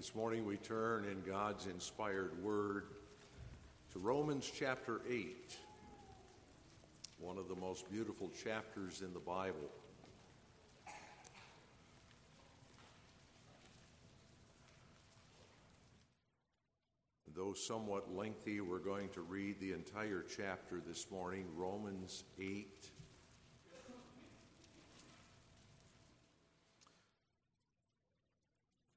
This morning we turn in God's inspired word to Romans chapter 8, one of the most beautiful chapters in the Bible. Though somewhat lengthy, we're going to read the entire chapter this morning, Romans 8.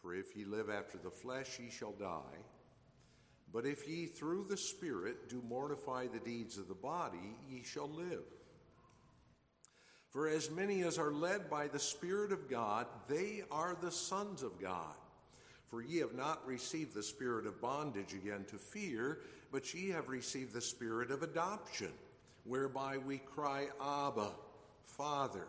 For if ye live after the flesh, ye shall die. But if ye through the Spirit do mortify the deeds of the body, ye shall live. For as many as are led by the Spirit of God, they are the sons of God. For ye have not received the spirit of bondage again to fear, but ye have received the Spirit of adoption, whereby we cry, Abba, Father.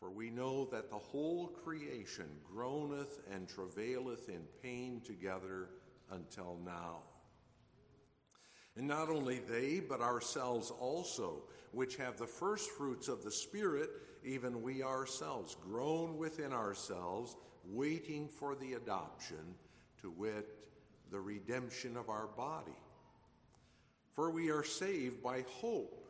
For we know that the whole creation groaneth and travaileth in pain together until now. And not only they, but ourselves also, which have the first fruits of the Spirit, even we ourselves, groan within ourselves, waiting for the adoption, to wit, the redemption of our body. For we are saved by hope,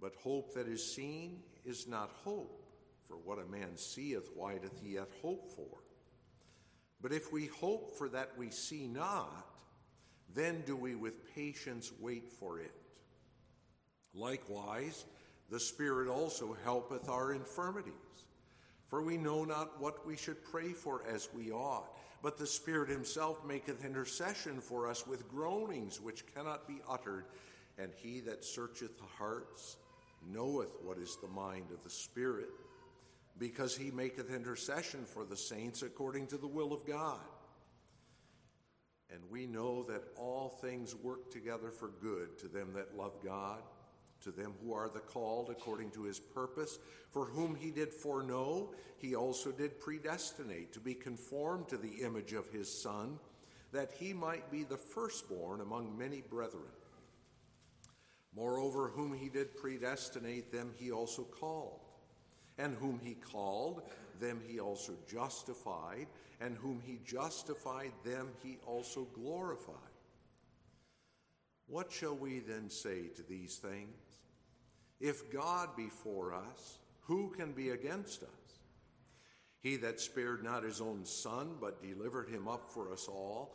but hope that is seen is not hope, for what a man seeth, why doth he yet hope for? But if we hope for that we see not, then do we with patience wait for it. Likewise, the Spirit also helpeth our infirmities, for we know not what we should pray for as we ought, but the Spirit himself maketh intercession for us with groanings which cannot be uttered, and he that searcheth the hearts knoweth what is the mind of the Spirit, because he maketh intercession for the saints according to the will of God. And we know that all things work together for good to them that love God, to them who are the called according to his purpose, for whom he did foreknow, he also did predestinate to be conformed to the image of his Son, that he might be the firstborn among many brethren. Moreover, whom he did predestinate, them he also called. And whom he called, them he also justified. And whom he justified, them he also glorified. What shall we then say to these things? If God be for us, who can be against us? He that spared not his own Son, but delivered him up for us all,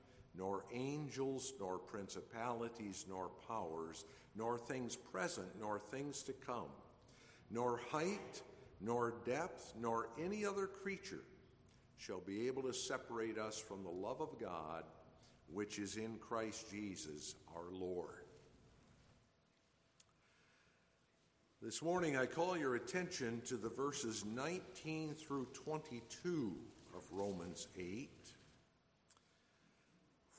nor angels, nor principalities, nor powers, nor things present, nor things to come, nor height, nor depth, nor any other creature shall be able to separate us from the love of God, which is in Christ Jesus our Lord. This morning I call your attention to the verses 19 through 22 of Romans 8.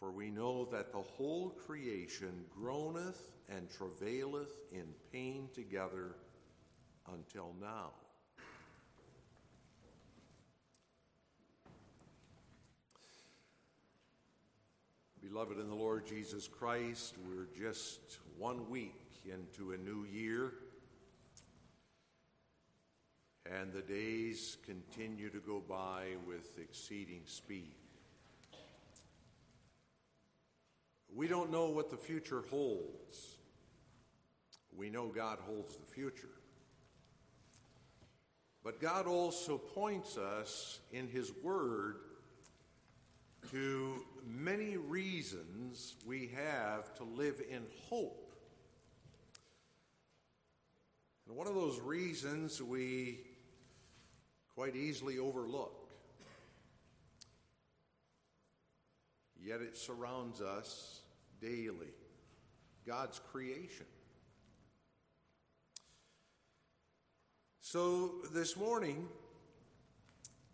For we know that the whole creation groaneth and travaileth in pain together until now. Beloved in the Lord Jesus Christ, we're just 1 week into a new year, and the days continue to go by with exceeding speed. We don't know what the future holds. We know God holds the future. But God also points us in his word to many reasons we have to live in hope. And one of those reasons we quite easily overlook. Yet it surrounds us daily, God's creation. So this morning,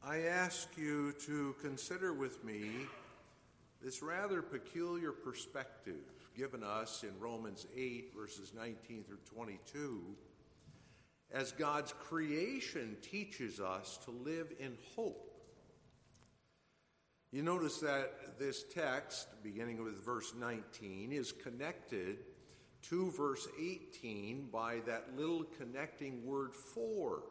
I ask you to consider with me this rather peculiar perspective given us in Romans 8, verses 19 through 22, as God's creation teaches us to live in hope. You notice that this text, beginning with verse 19, is connected to verse 18 by that little connecting word for.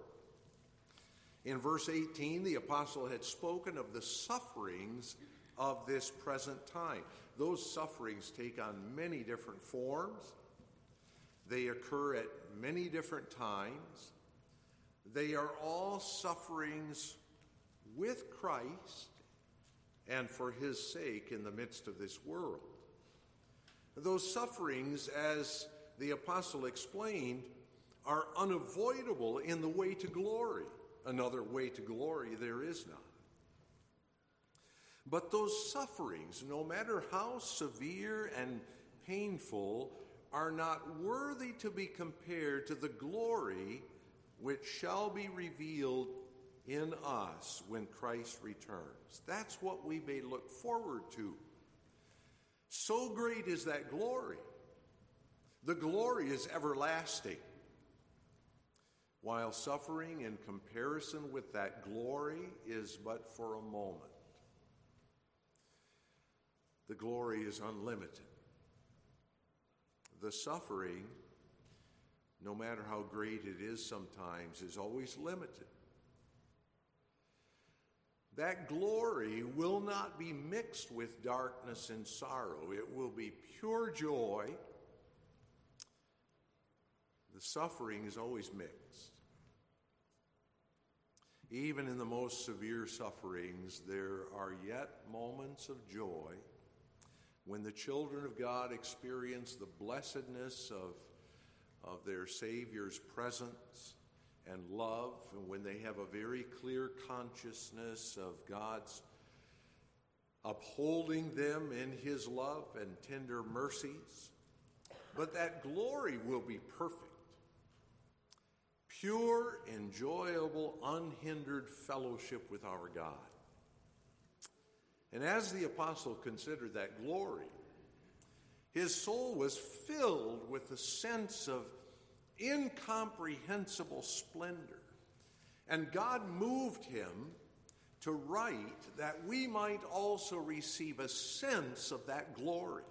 In verse 18, the apostle had spoken of the sufferings of this present time. Those sufferings take on many different forms. They occur at many different times. They are all sufferings with Christ and for his sake in the midst of this world. Those sufferings, as the apostle explained, are unavoidable in the way to glory. Another way to glory there is not. But those sufferings, no matter how severe and painful, are not worthy to be compared to the glory which shall be revealed in us when Christ returns. That's what we may look forward to. So great is that glory. The glory is everlasting. While suffering in comparison with that glory is but for a moment. The glory is unlimited. The suffering, no matter how great it is sometimes, is always limited. That glory will not be mixed with darkness and sorrow. It will be pure joy. The suffering is always mixed. Even in the most severe sufferings, there are yet moments of joy when the children of God experience the blessedness of their Savior's presence and love, and when they have a very clear consciousness of God's upholding them in His love and tender mercies. But that glory will be perfect. Pure, enjoyable, unhindered fellowship with our God. And as the apostle considered that glory, his soul was filled with a sense of incomprehensible splendor. And God moved him to write that we might also receive a sense of that glory.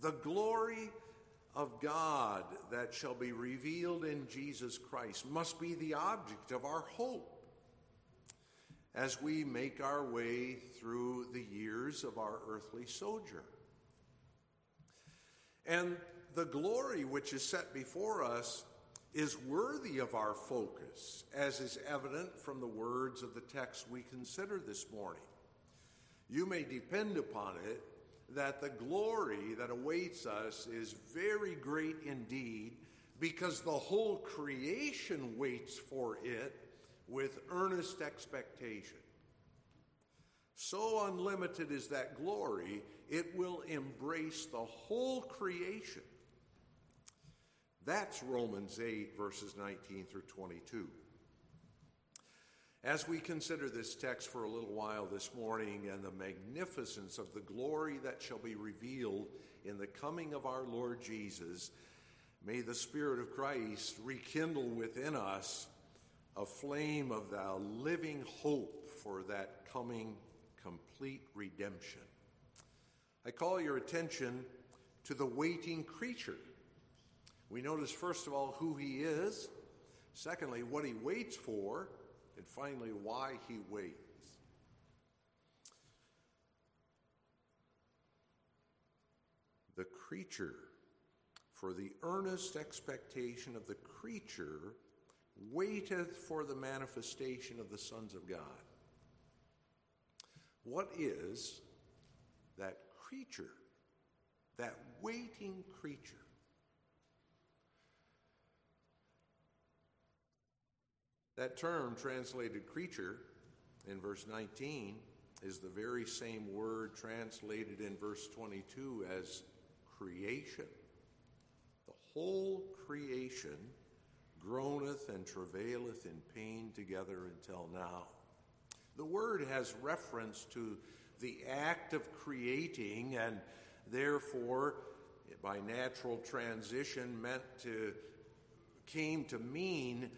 The glory of God that shall be revealed in Jesus Christ must be the object of our hope as we make our way through the years of our earthly sojourn. And the glory which is set before us is worthy of our focus, as is evident from the words of the text we consider this morning. You may depend upon it that the glory that awaits us is very great indeed, because the whole creation waits for it with earnest expectation. So unlimited is that glory, it will embrace the whole creation. That's Romans 8, verses 19 through 22. As we consider this text for a little while this morning and the magnificence of the glory that shall be revealed in the coming of our Lord Jesus, may the Spirit of Christ rekindle within us a flame of the living hope for that coming complete redemption. I call your attention to the waiting creature. We notice, first of all, who he is, secondly, what he waits for, and finally, why he waits. The creature, for the earnest expectation of the creature waiteth for the manifestation of the sons of God. What is that creature, that waiting creature? That term, translated creature, in verse 19, is the very same word translated in verse 22 as creation. The whole creation groaneth and travaileth in pain together until now. The word has reference to the act of creating, and therefore, by natural transition, came to mean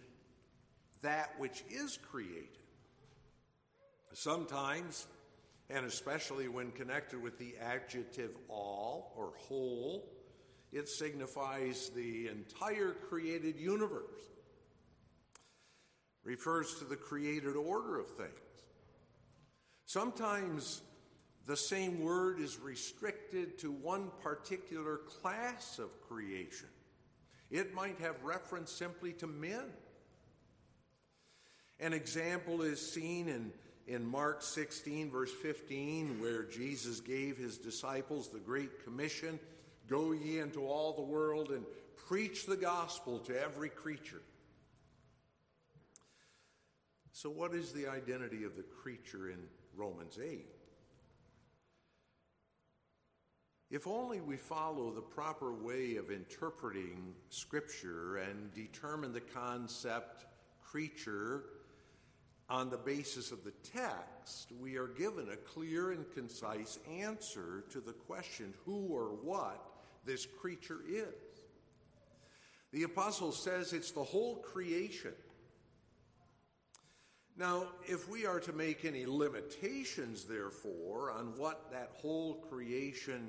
that which is created. Sometimes, and especially when connected with the adjective all or whole, it signifies the entire created universe. Refers to the created order of things. Sometimes the same word is restricted to one particular class of creation. It might have reference simply to men. An example is seen in Mark 16, verse 15, where Jesus gave his disciples the Great Commission, "Go ye into all the world and preach the gospel to every creature." So what is the identity of the creature in Romans 8? If only we follow the proper way of interpreting Scripture and determine the concept creature on the basis of the text, we are given a clear and concise answer to the question who or what this creature is. The apostle says it's the whole creation. Now, if we are to make any limitations, therefore, on what that whole creation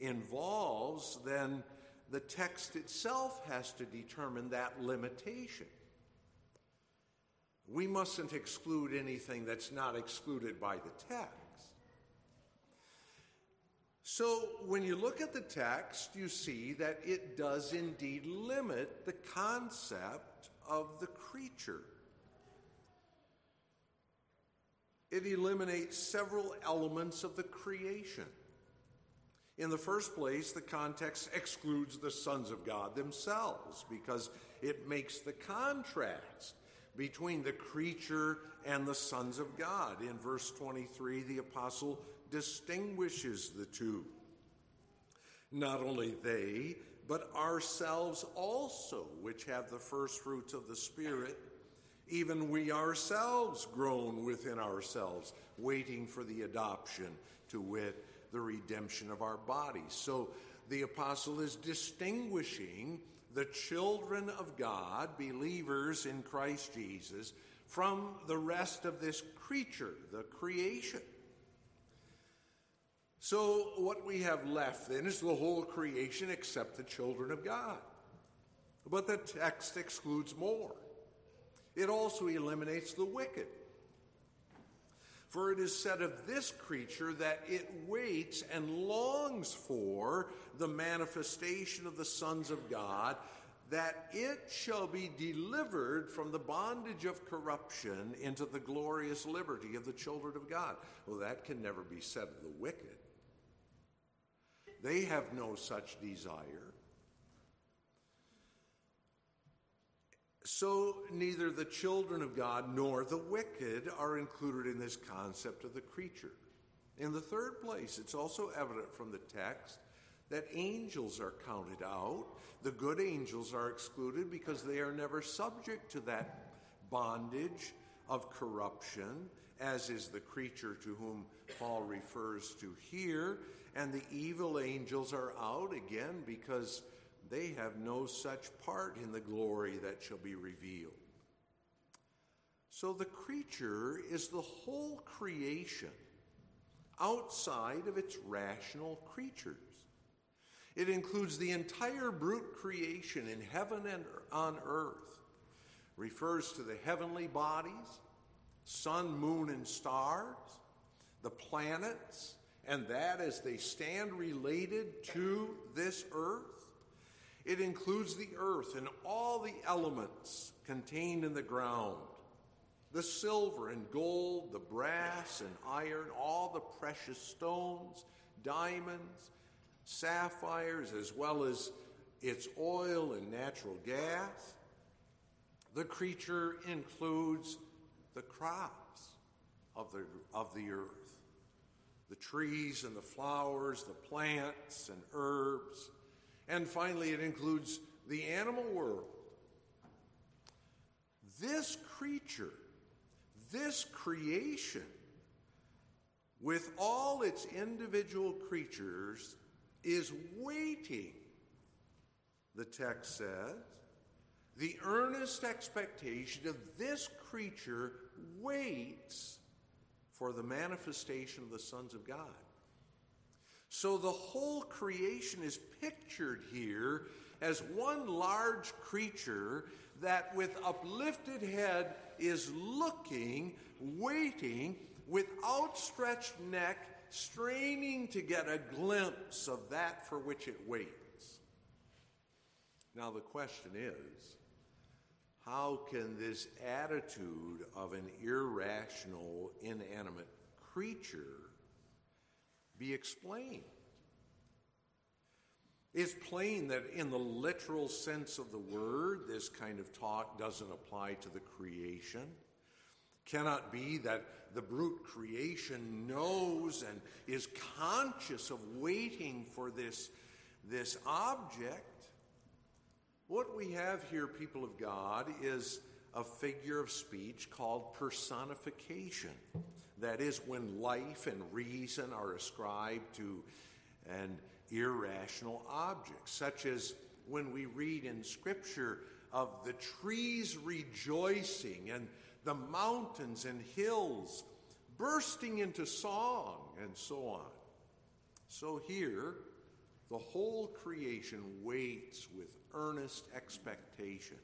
involves, then the text itself has to determine that limitation. We mustn't exclude anything that's not excluded by the text. So when you look at the text, you see that it does indeed limit the concept of the creature. It eliminates several elements of the creation. In the first place, the context excludes the sons of God themselves because it makes the contrast between the creature and the sons of God. In verse 23, the apostle distinguishes the two. Not only they, but ourselves also, which have the first fruits of the Spirit, even we ourselves groan within ourselves, waiting for the adoption, to wit, the redemption of our bodies. So the apostle is distinguishing the children of God, believers in Christ Jesus, from the rest of this creature, the creation. So what we have left then is the whole creation except the children of God. But the text excludes more. It also eliminates the wicked. For it is said of this creature that it waits and longs for the manifestation of the sons of God, that it shall be delivered from the bondage of corruption into the glorious liberty of the children of God. Well, that can never be said of the wicked. They have no such desire. So neither the children of God nor the wicked are included in this concept of the creature. In the third place, it's also evident from the text that angels are counted out. The good angels are excluded because they are never subject to that bondage of corruption, as is the creature to whom Paul refers to here. And the evil angels are out again because they have no such part in the glory that shall be revealed. So the creature is the whole creation outside of its rational creatures. It includes the entire brute creation in heaven and on earth, refers to the heavenly bodies, sun, moon, and stars, the planets, and that as they stand related to this earth. It includes the earth and all the elements contained in the ground, the silver and gold, the brass and iron, all the precious stones, diamonds, sapphires, as well as its oil and natural gas. The creature includes the crops of the earth, the trees and the flowers, the plants and herbs. And finally, it includes the animal world. This creature, this creation, with all its individual creatures, is waiting, the text says. The earnest expectation of this creature waits for the manifestation of the sons of God. So the whole creation is pictured here as one large creature that with uplifted head is looking, waiting, with outstretched neck, straining to get a glimpse of that for which it waits. Now the question is, how can this attitude of an irrational, inanimate creature be explained? It's plain that in the literal sense of the word, this kind of talk doesn't apply to the creation. Cannot be that the brute creation knows and is conscious of waiting for this object. What we have here, people of God, is a figure of speech called personification. That is, when life and reason are ascribed to an irrational object, such as when we read in Scripture of the trees rejoicing and the mountains and hills bursting into song and so on. So here, the whole creation waits with earnest expectation.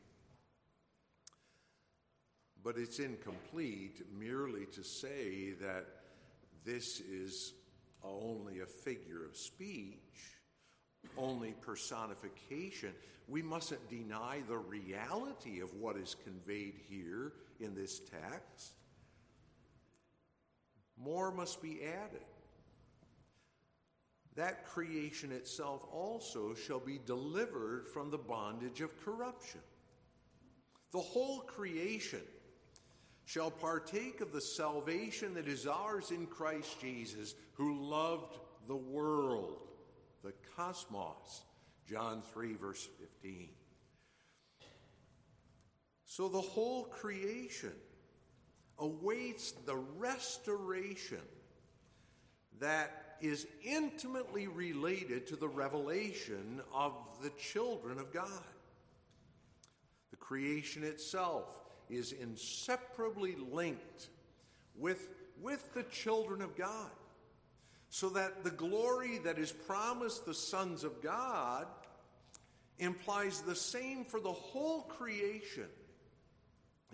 But it's incomplete merely to say that this is only a figure of speech, only personification. We mustn't deny the reality of what is conveyed here in this text. More must be added. That creation itself also shall be delivered from the bondage of corruption. The whole creation shall partake of the salvation that is ours in Christ Jesus, who loved the world, the cosmos, John 3, verse 15. So the whole creation awaits the restoration that is intimately related to the revelation of the children of God. The creation itself is inseparably linked with the children of God, so that the glory that is promised the sons of God implies the same for the whole creation.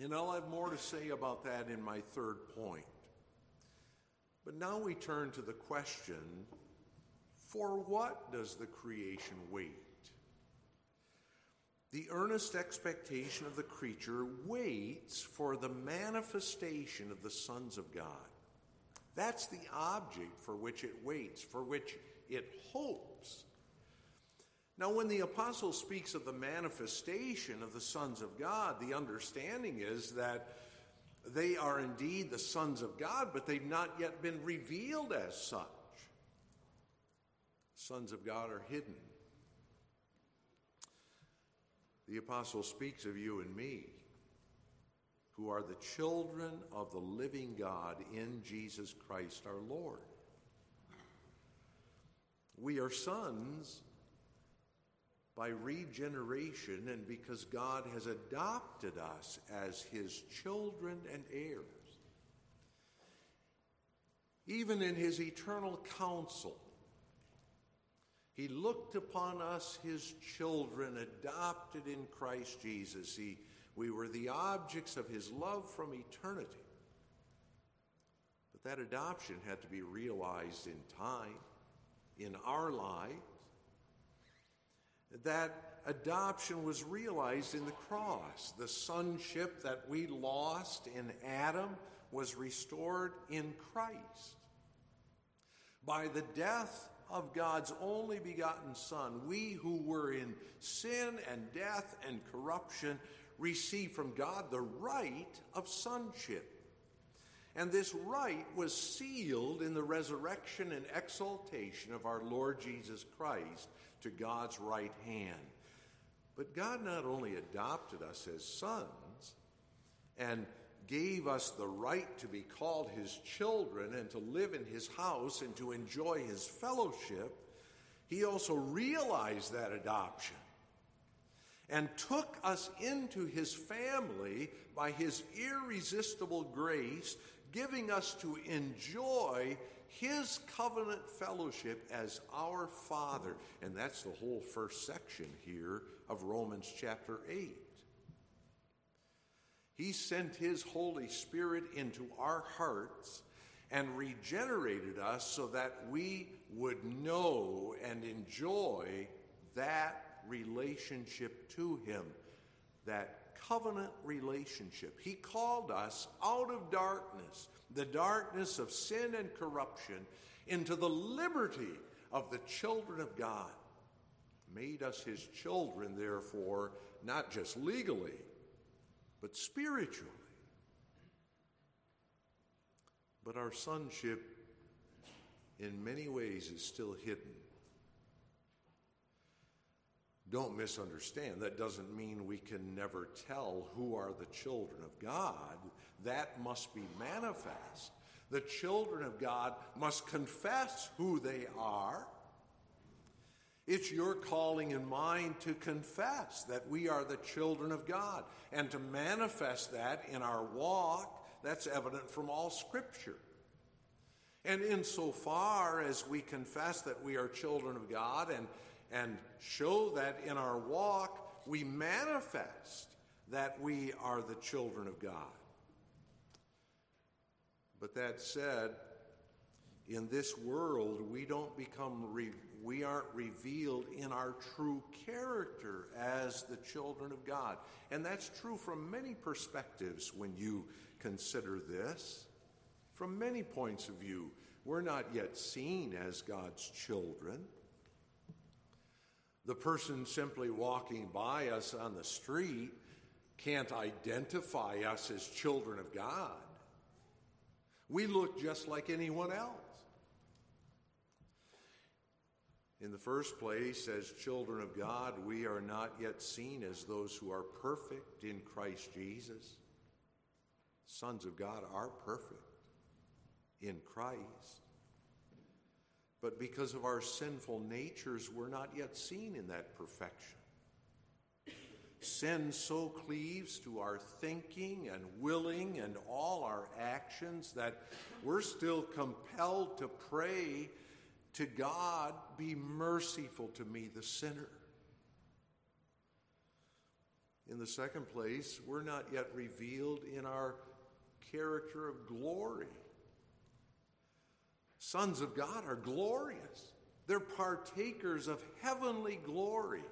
And I'll have more to say about that in my third point. But now we turn to the question, for what does the creation wait? The earnest expectation of the creature waits for the manifestation of the sons of God. That's the object for which it waits, for which it hopes. Now, when the apostle speaks of the manifestation of the sons of God, the understanding is that they are indeed the sons of God, but they've not yet been revealed as such. Sons of God are hidden. The apostle speaks of you and me, who are the children of the living God in Jesus Christ our Lord. We are sons by regeneration and because God has adopted us as his children and heirs. Even in his eternal counsel, he looked upon us, his children, adopted in Christ Jesus. We were the objects of his love from eternity. But that adoption had to be realized in time, in our lives. That adoption was realized in the cross. The sonship that we lost in Adam was restored in Christ. By the death of God's only begotten Son, we who were in sin and death and corruption receive from God the right of sonship. And this right was sealed in the resurrection and exaltation of our Lord Jesus Christ to God's right hand. But God not only adopted us as sons and gave us the right to be called his children and to live in his house and to enjoy his fellowship, he also realized that adoption and took us into his family by his irresistible grace, giving us to enjoy his covenant fellowship as our Father. And that's the whole first section here of Romans chapter 8. He sent his Holy Spirit into our hearts and regenerated us so that we would know and enjoy that relationship to him, that covenant relationship. He called us out of darkness, the darkness of sin and corruption, into the liberty of the children of God. Made us his children, therefore, not just legally, but spiritually. But our sonship in many ways is still hidden. Don't misunderstand. That doesn't mean we can never tell who are the children of God. That must be manifest. The children of God must confess who they are. It's your calling and mine to confess that we are the children of God and to manifest that in our walk. That's evident from all Scripture. And insofar as we confess that we are children of God and show that in our walk, we manifest that we are the children of God. But that said, in this world, we aren't revealed in our true character as the children of God. And that's true from many perspectives when you consider this. From many points of view, we're not yet seen as God's children. The person simply walking by us on the street can't identify us as children of God. We look just like anyone else. In the first place, as children of God, we are not yet seen as those who are perfect in Christ Jesus. Sons of God are perfect in Christ. But because of our sinful natures, we're not yet seen in that perfection. Sin so cleaves to our thinking and willing and all our actions that we're still compelled to pray to God, be merciful to me, the sinner. In the second place, we're not yet revealed in our character of glory. Sons of God are glorious. They're partakers of heavenly glory.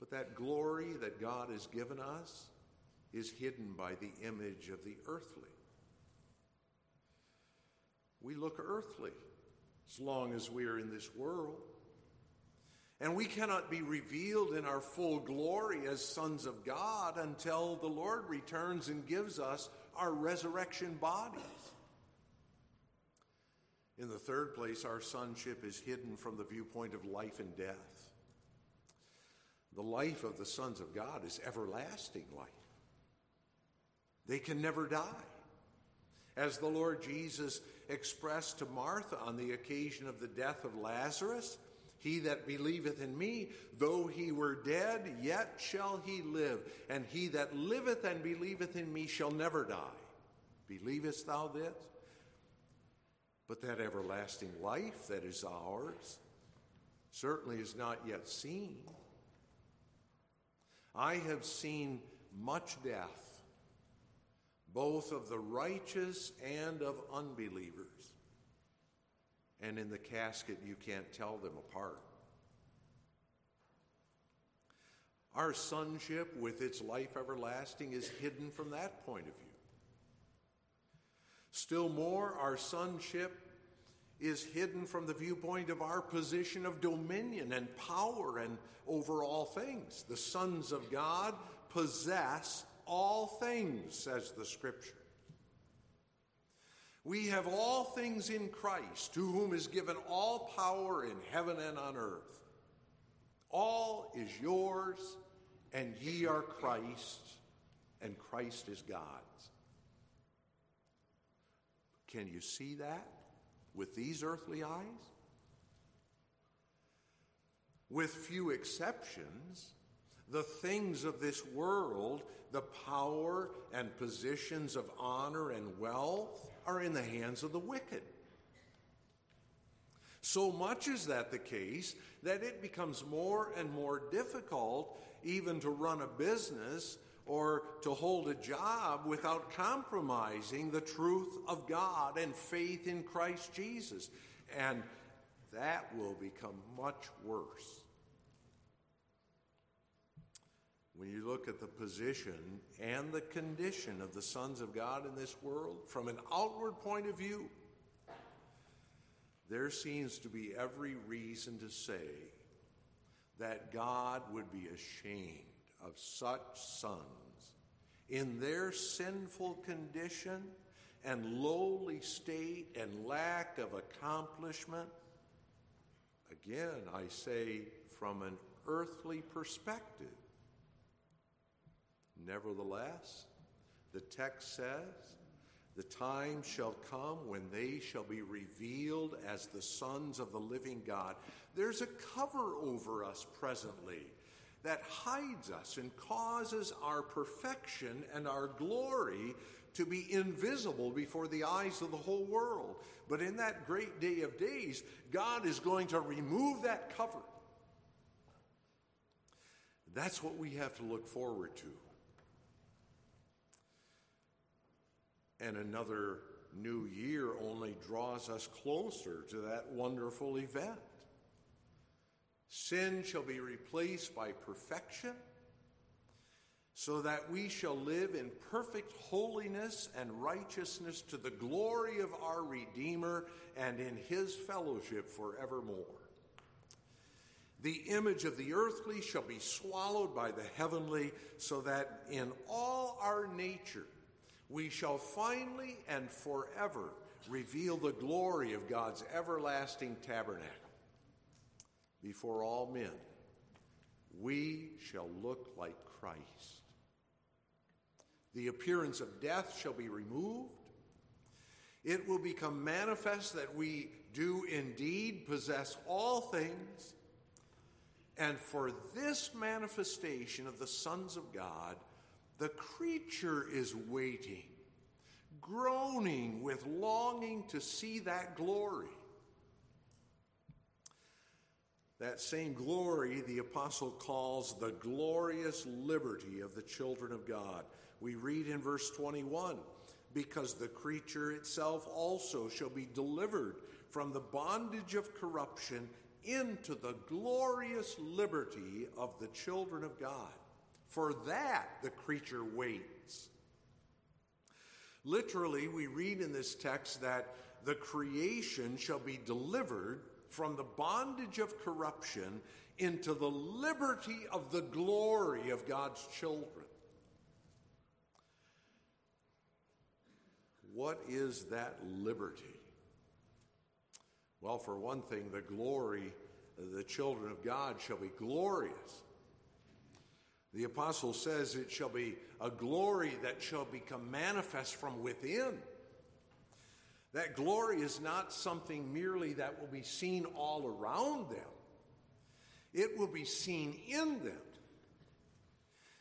But that glory that God has given us is hidden by the image of the earthly. We look earthly as long as we are in this world. And we cannot be revealed in our full glory as sons of God until the Lord returns and gives us our resurrection bodies. In the third place, our sonship is hidden from the viewpoint of life and death. The life of the sons of God is everlasting life. They can never die. As the Lord Jesus expressed to Martha on the occasion of the death of Lazarus, "He that believeth in me, though he were dead, yet shall he live. And he that liveth and believeth in me shall never die. Believest thou this?" But that everlasting life that is ours certainly is not yet seen. I have seen much death, both of the righteous and of unbelievers. And in the casket, you can't tell them apart. Our sonship, with its life everlasting, is hidden from that point of view. Still more, our sonship is hidden from the viewpoint of our position of dominion and power and over all things. The sons of God possess all things, says the Scripture. We have all things in Christ, to whom is given all power in heaven and on earth. All is yours, and ye are Christ's, and Christ is God's. Can you see that with these earthly eyes? With few exceptions, the things of this world, the power and positions of honor and wealth, are in the hands of the wicked. So much is that the case that it becomes more and more difficult even to run a business or to hold a job without compromising the truth of God and faith in Christ Jesus. And that will become much worse when you look at the position and the condition of the sons of God in this world. From an outward point of view, there seems to be every reason to say that God would be ashamed of such sons in their sinful condition and lowly state and lack of accomplishment? Again, I say from an earthly perspective. Nevertheless, the text says, the time shall come when they shall be revealed as the sons of the living God. There's a cover over us presently that hides us and causes our perfection and our glory to be invisible before the eyes of the whole world. But in that great day of days, God is going to remove that cover. That's what we have to look forward to. And another new year only draws us closer to that wonderful event. Sin shall be replaced by perfection, so that we shall live in perfect holiness and righteousness to the glory of our Redeemer and in his fellowship forevermore. The image of the earthly shall be swallowed by the heavenly, so that in all our nature we shall finally and forever reveal the glory of God's everlasting tabernacle. Before all men, we shall look like Christ. The appearance of death shall be removed. It will become manifest that we do indeed possess all things. And for this manifestation of the sons of God, the creature is waiting, groaning with longing to see that glory. That same glory the apostle calls the glorious liberty of the children of God. We read in verse 21, because the creature itself also shall be delivered from the bondage of corruption into the glorious liberty of the children of God. For that the creature waits. Literally, we read in this text that the creation shall be delivered from the bondage of corruption into the liberty of the glory of God's children. What is that liberty? Well, for one thing, the glory of the children of God shall be glorious. The apostle says it shall be a glory that shall become manifest from within. That glory is not something merely that will be seen all around them. It will be seen in them.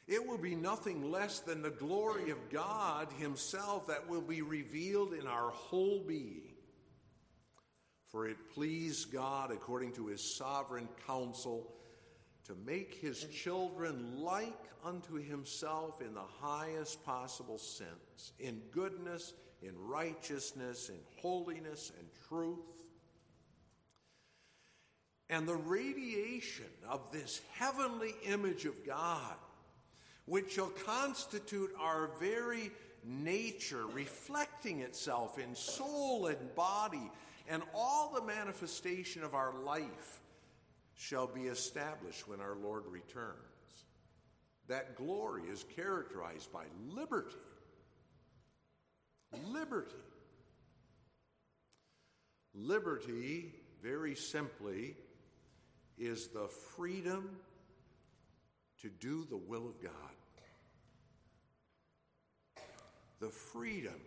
It will be nothing less than the glory of God himself that will be revealed in our whole being. For it pleased God, according to his sovereign counsel, to make his children like unto himself in the highest possible sense, in goodness, in righteousness, in holiness, and truth. And the radiation of this heavenly image of God, which shall constitute our very nature, reflecting itself in soul and body, and all the manifestation of our life, shall be established when our Lord returns. That glory is characterized by liberty. Liberty. Liberty, very simply, is the freedom to do the will of God. The freedom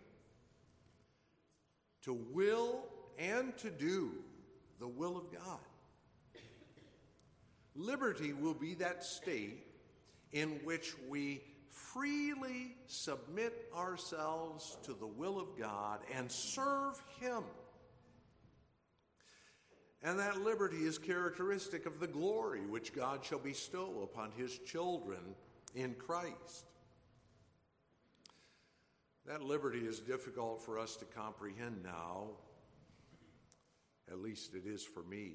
to will and to do the will of God. Liberty will be that state in which we freely submit ourselves to the will of God and serve him. And that liberty is characteristic of the glory which God shall bestow upon his children in Christ. That liberty is difficult for us to comprehend now, at least it is for me,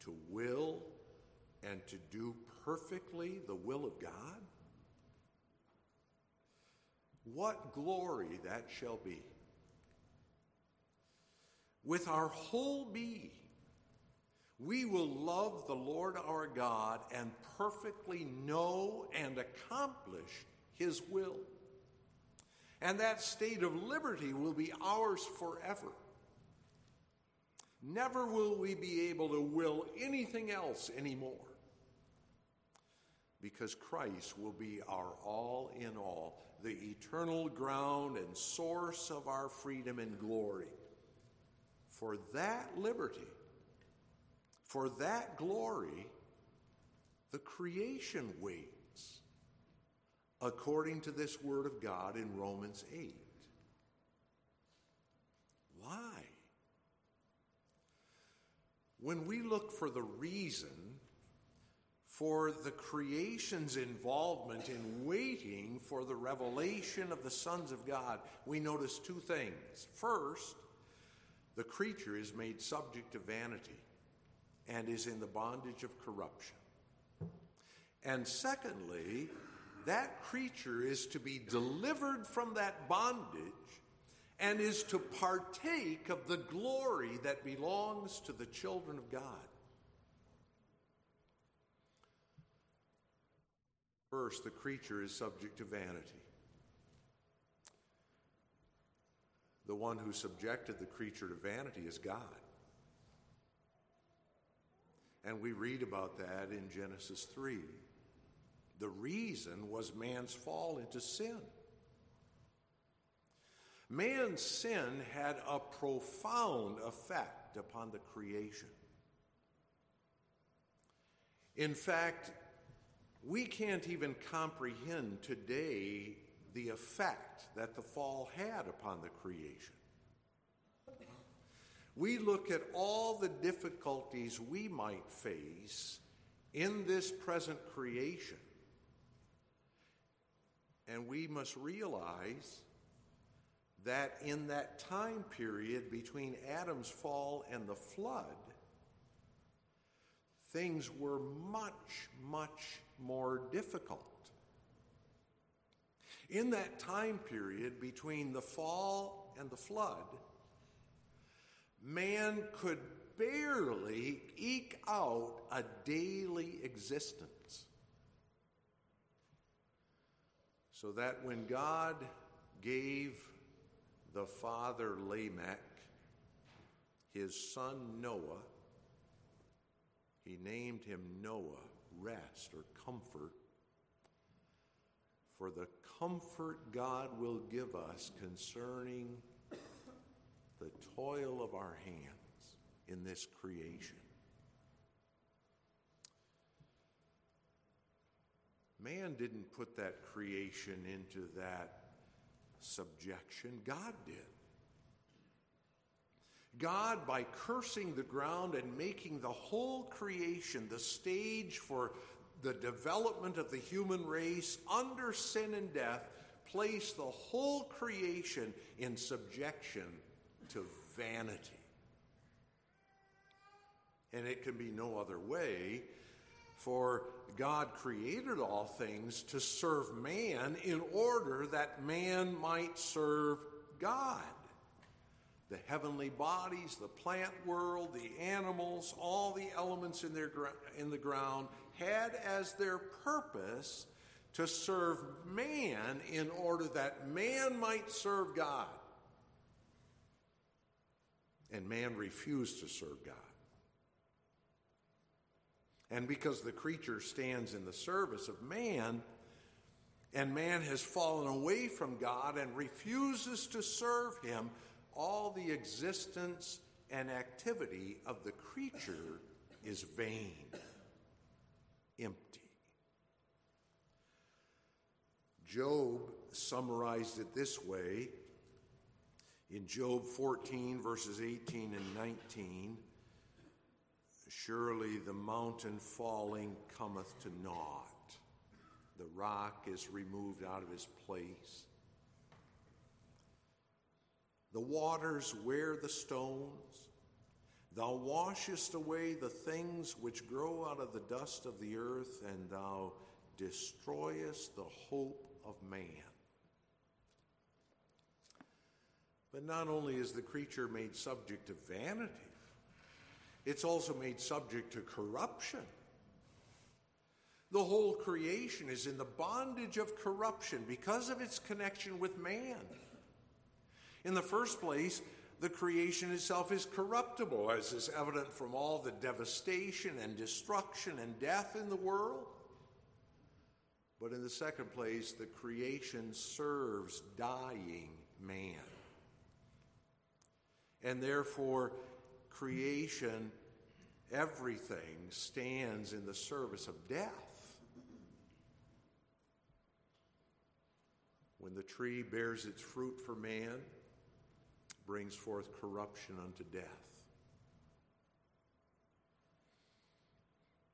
to will and to do perfectly the will of God? What glory that shall be. With our whole being, we will love the Lord our God and perfectly know and accomplish his will. and that state of liberty will be ours forever. Never will we be able to will anything else anymore, because Christ will be our all in all, the eternal ground and source of our freedom and glory. For that liberty, for that glory, the creation waits, according to this word of God in Romans 8. Why? When we look for the reason for the creation's involvement in waiting for the revelation of the sons of God, we notice two things. First, the creature is made subject to vanity and is in the bondage of corruption. And secondly, that creature is to be delivered from that bondage and is to partake of the glory that belongs to the children of God. First, the creature is subject to vanity. The one who subjected the creature to vanity is God. And we read about that in Genesis 3. The reason was man's fall into sin. Man's sin had a profound effect upon the creation. In fact, we can't even comprehend today the effect that the fall had upon the creation. We look at all the difficulties we might face in this present creation, and we must realize that in that time period between Adam's fall and the flood, things were much, much more difficult. In that time period between the fall and the flood, man could barely eke out a daily existence. So that when God gave the father Lamech his son Noah, he named him Noah, rest or comfort. For the comfort God will give us concerning the toil of our hands in this creation. Man didn't put that creation into that subjection. God did. God, by cursing the ground and making the whole creation the stage for the development of the human race under sin and death, placed the whole creation in subjection to vanity. And it can be no other way, for God created all things to serve man in order that man might serve God. The heavenly bodies, the plant world, the animals, all the elements in the ground had as their purpose to serve man in order that man might serve God. And man refused to serve God. And because the creature stands in the service of man, and man has fallen away from God and refuses to serve him, all the existence and activity of the creature is vain, empty. Job summarized it this way in Job 14, verses 18 and 19. Surely the mountain falling cometh to naught. The rock is removed out of his place. The waters wear the stones. Thou washest away the things which grow out of the dust of the earth, and thou destroyest the hope of man. But not only is the creature made subject to vanity, it's also made subject to corruption. The whole creation is in the bondage of corruption because of its connection with man. In the first place, the creation itself is corruptible, as is evident from all the devastation and destruction and death in the world. But in the second place, the creation serves dying man. And therefore, creation, everything, stands in the service of death. When the tree bears its fruit for man, it brings forth corruption unto death.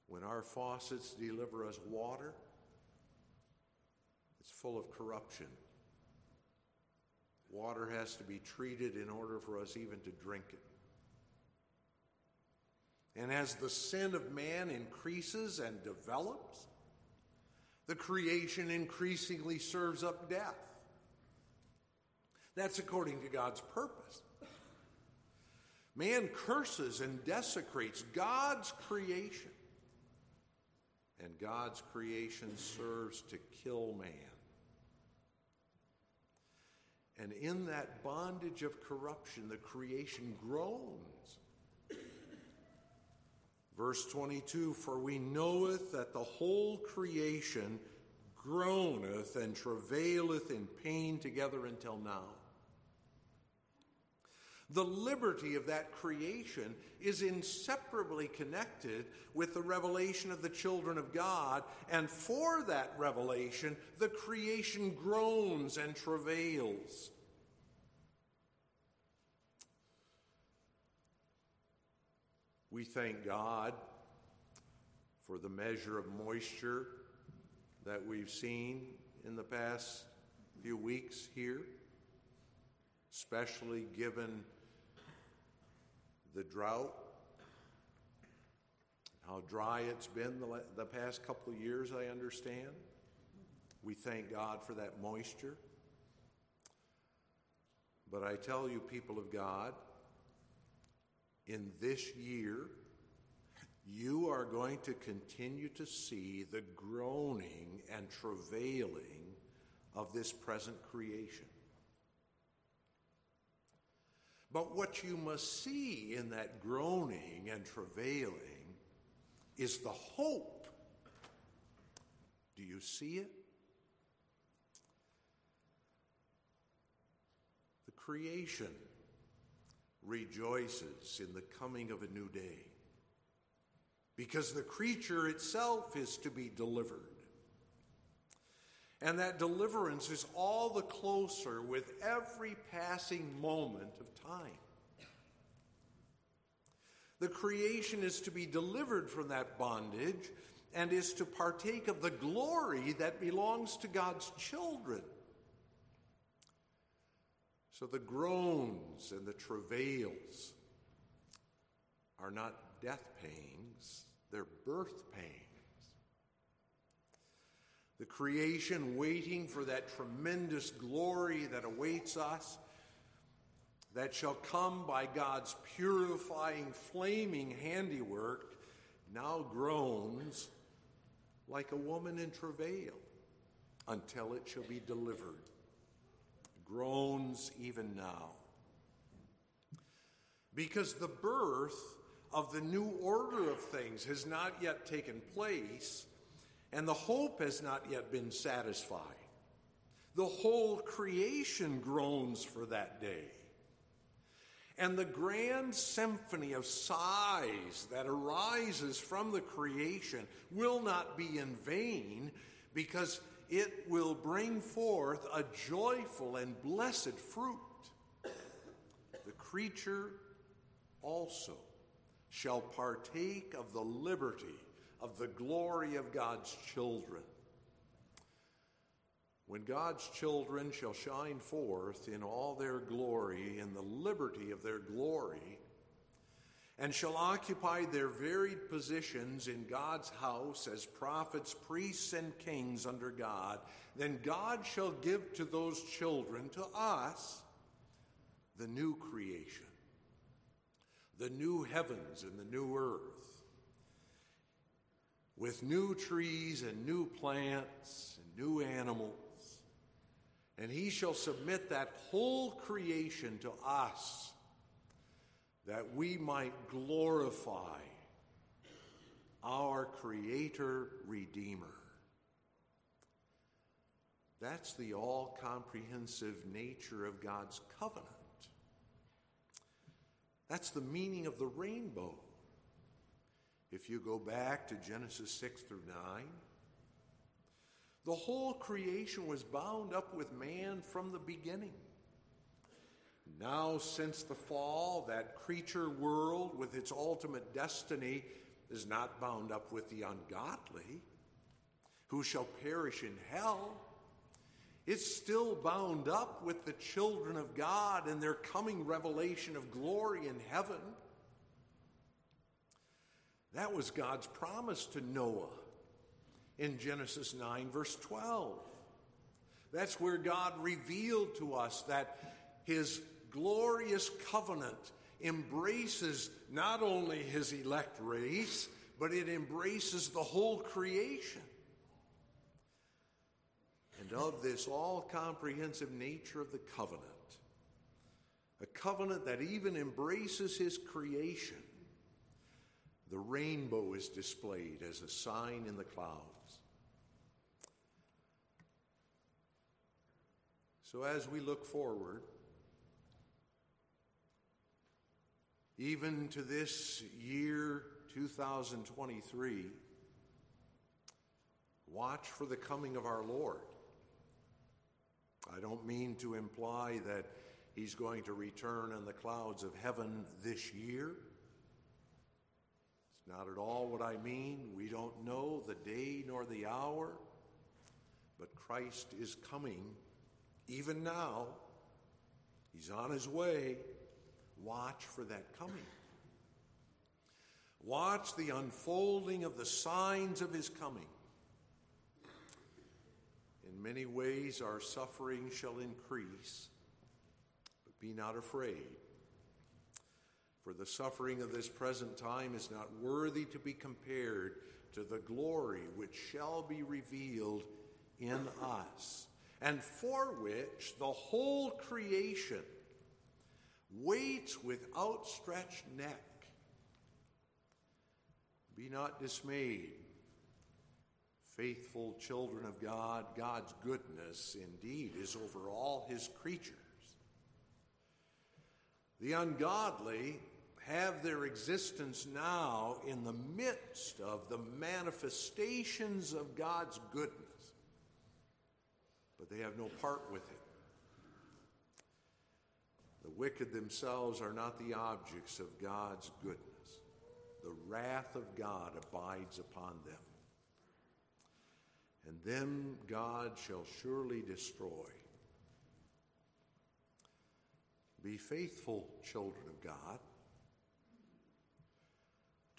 When our faucets deliver us water, it's full of corruption. Water has to be treated in order for us even to drink it. And as the sin of man increases and develops, the creation increasingly serves up death. That's according to God's purpose. Man curses and desecrates God's creation, and God's creation serves to kill man. And in that bondage of corruption, the creation groans. Verse 22, for we knoweth that the whole creation groaneth and travaileth in pain together until now. The liberty of that creation is inseparably connected with the revelation of the children of God, and for that revelation, the creation groans and travails. We thank God for the measure of moisture that we've seen in the past few weeks here, especially given the drought, how dry it's been the past couple of years, I understand. We thank God for that moisture. But I tell you, people of God, in this year, you are going to continue to see the groaning and travailing of this present creation. But what you must see in that groaning and travailing is the hope. Do you see it? The creation rejoices in the coming of a new day, because the creature itself is to be delivered. And that deliverance is all the closer with every passing moment of time. The creation is to be delivered from that bondage and is to partake of the glory that belongs to God's children. So the groans and the travails are not death pangs, they're birth pangs. The creation waiting for that tremendous glory that awaits us, that shall come by God's purifying, flaming handiwork, now groans like a woman in travail until it shall be delivered. Groans even now. Because the birth of the new order of things has not yet taken place, and the hope has not yet been satisfied. The whole creation groans for that day. And the grand symphony of sighs that arises from the creation will not be in vain, because it will bring forth a joyful and blessed fruit. The creature also shall partake of the liberty of the glory of God's children. When God's children shall shine forth in all their glory, in the liberty of their glory, and shall occupy their varied positions in God's house as prophets, priests, and kings under God, then God shall give to those children, to us, the new creation, the new heavens and the new earth. with new trees and new plants and new animals. And he shall submit that whole creation to us, that we might glorify our Creator Redeemer. That's the all-comprehensive nature of God's covenant. That's the meaning of the rainbow. If you go back to Genesis 6 through 9, the whole creation was bound up with man from the beginning. Now, since the fall, that creature world with its ultimate destiny is not bound up with the ungodly, who shall perish in hell. It's still bound up with the children of God and their coming revelation of glory in heaven. That was God's promise to Noah in Genesis 9, verse 12. That's where God revealed to us that his glorious covenant embraces not only his elect race, but it embraces the whole creation. And of this all-comprehensive nature of the covenant, a covenant that even embraces his creation, the rainbow is displayed as a sign in the clouds. So as we look forward, even to this year 2023, watch for the coming of our Lord. I don't mean to imply that he's going to return in the clouds of heaven this year. It's not at all what I mean. We don't know the day nor the hour, but Christ is coming even now. He's on his way. Watch for that coming. Watch the unfolding of the signs of his coming. In many ways our suffering shall increase, but be not afraid, for the suffering of this present time is not worthy to be compared to the glory which shall be revealed in us, and for which the whole creation waits with outstretched neck. Be not dismayed, faithful children of God. God's goodness indeed is over all his creatures. The ungodly have their existence now in the midst of the manifestations of God's goodness, but they have no part with it. The wicked themselves are not the objects of God's goodness. The wrath of God abides upon them. And them God shall surely destroy. Be faithful, children of God.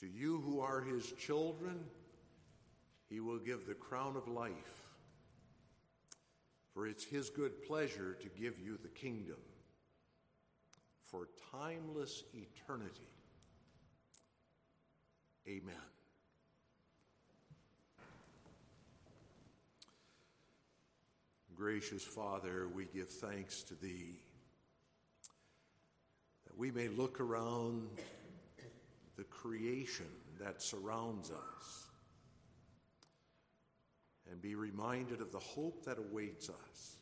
To you who are his children, he will give the crown of life, for it's his good pleasure to give you the kingdom for timeless eternity. Amen. Gracious Father, we give thanks to Thee that we may look around the creation that surrounds us and be reminded of the hope that awaits us.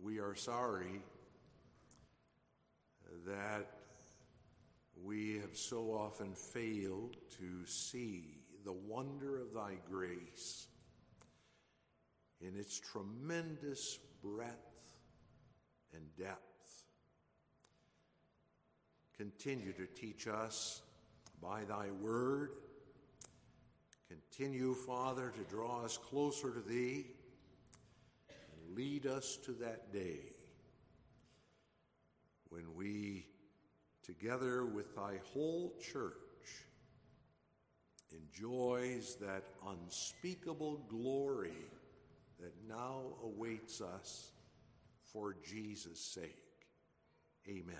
We are sorry that we have so often failed to see the wonder of thy grace in its tremendous breadth and depth. Continue to teach us by thy word. Continue, Father, to draw us closer to thee and lead us to that day when we, together with thy whole church, enjoys that unspeakable glory that now awaits us for Jesus' sake. Amen.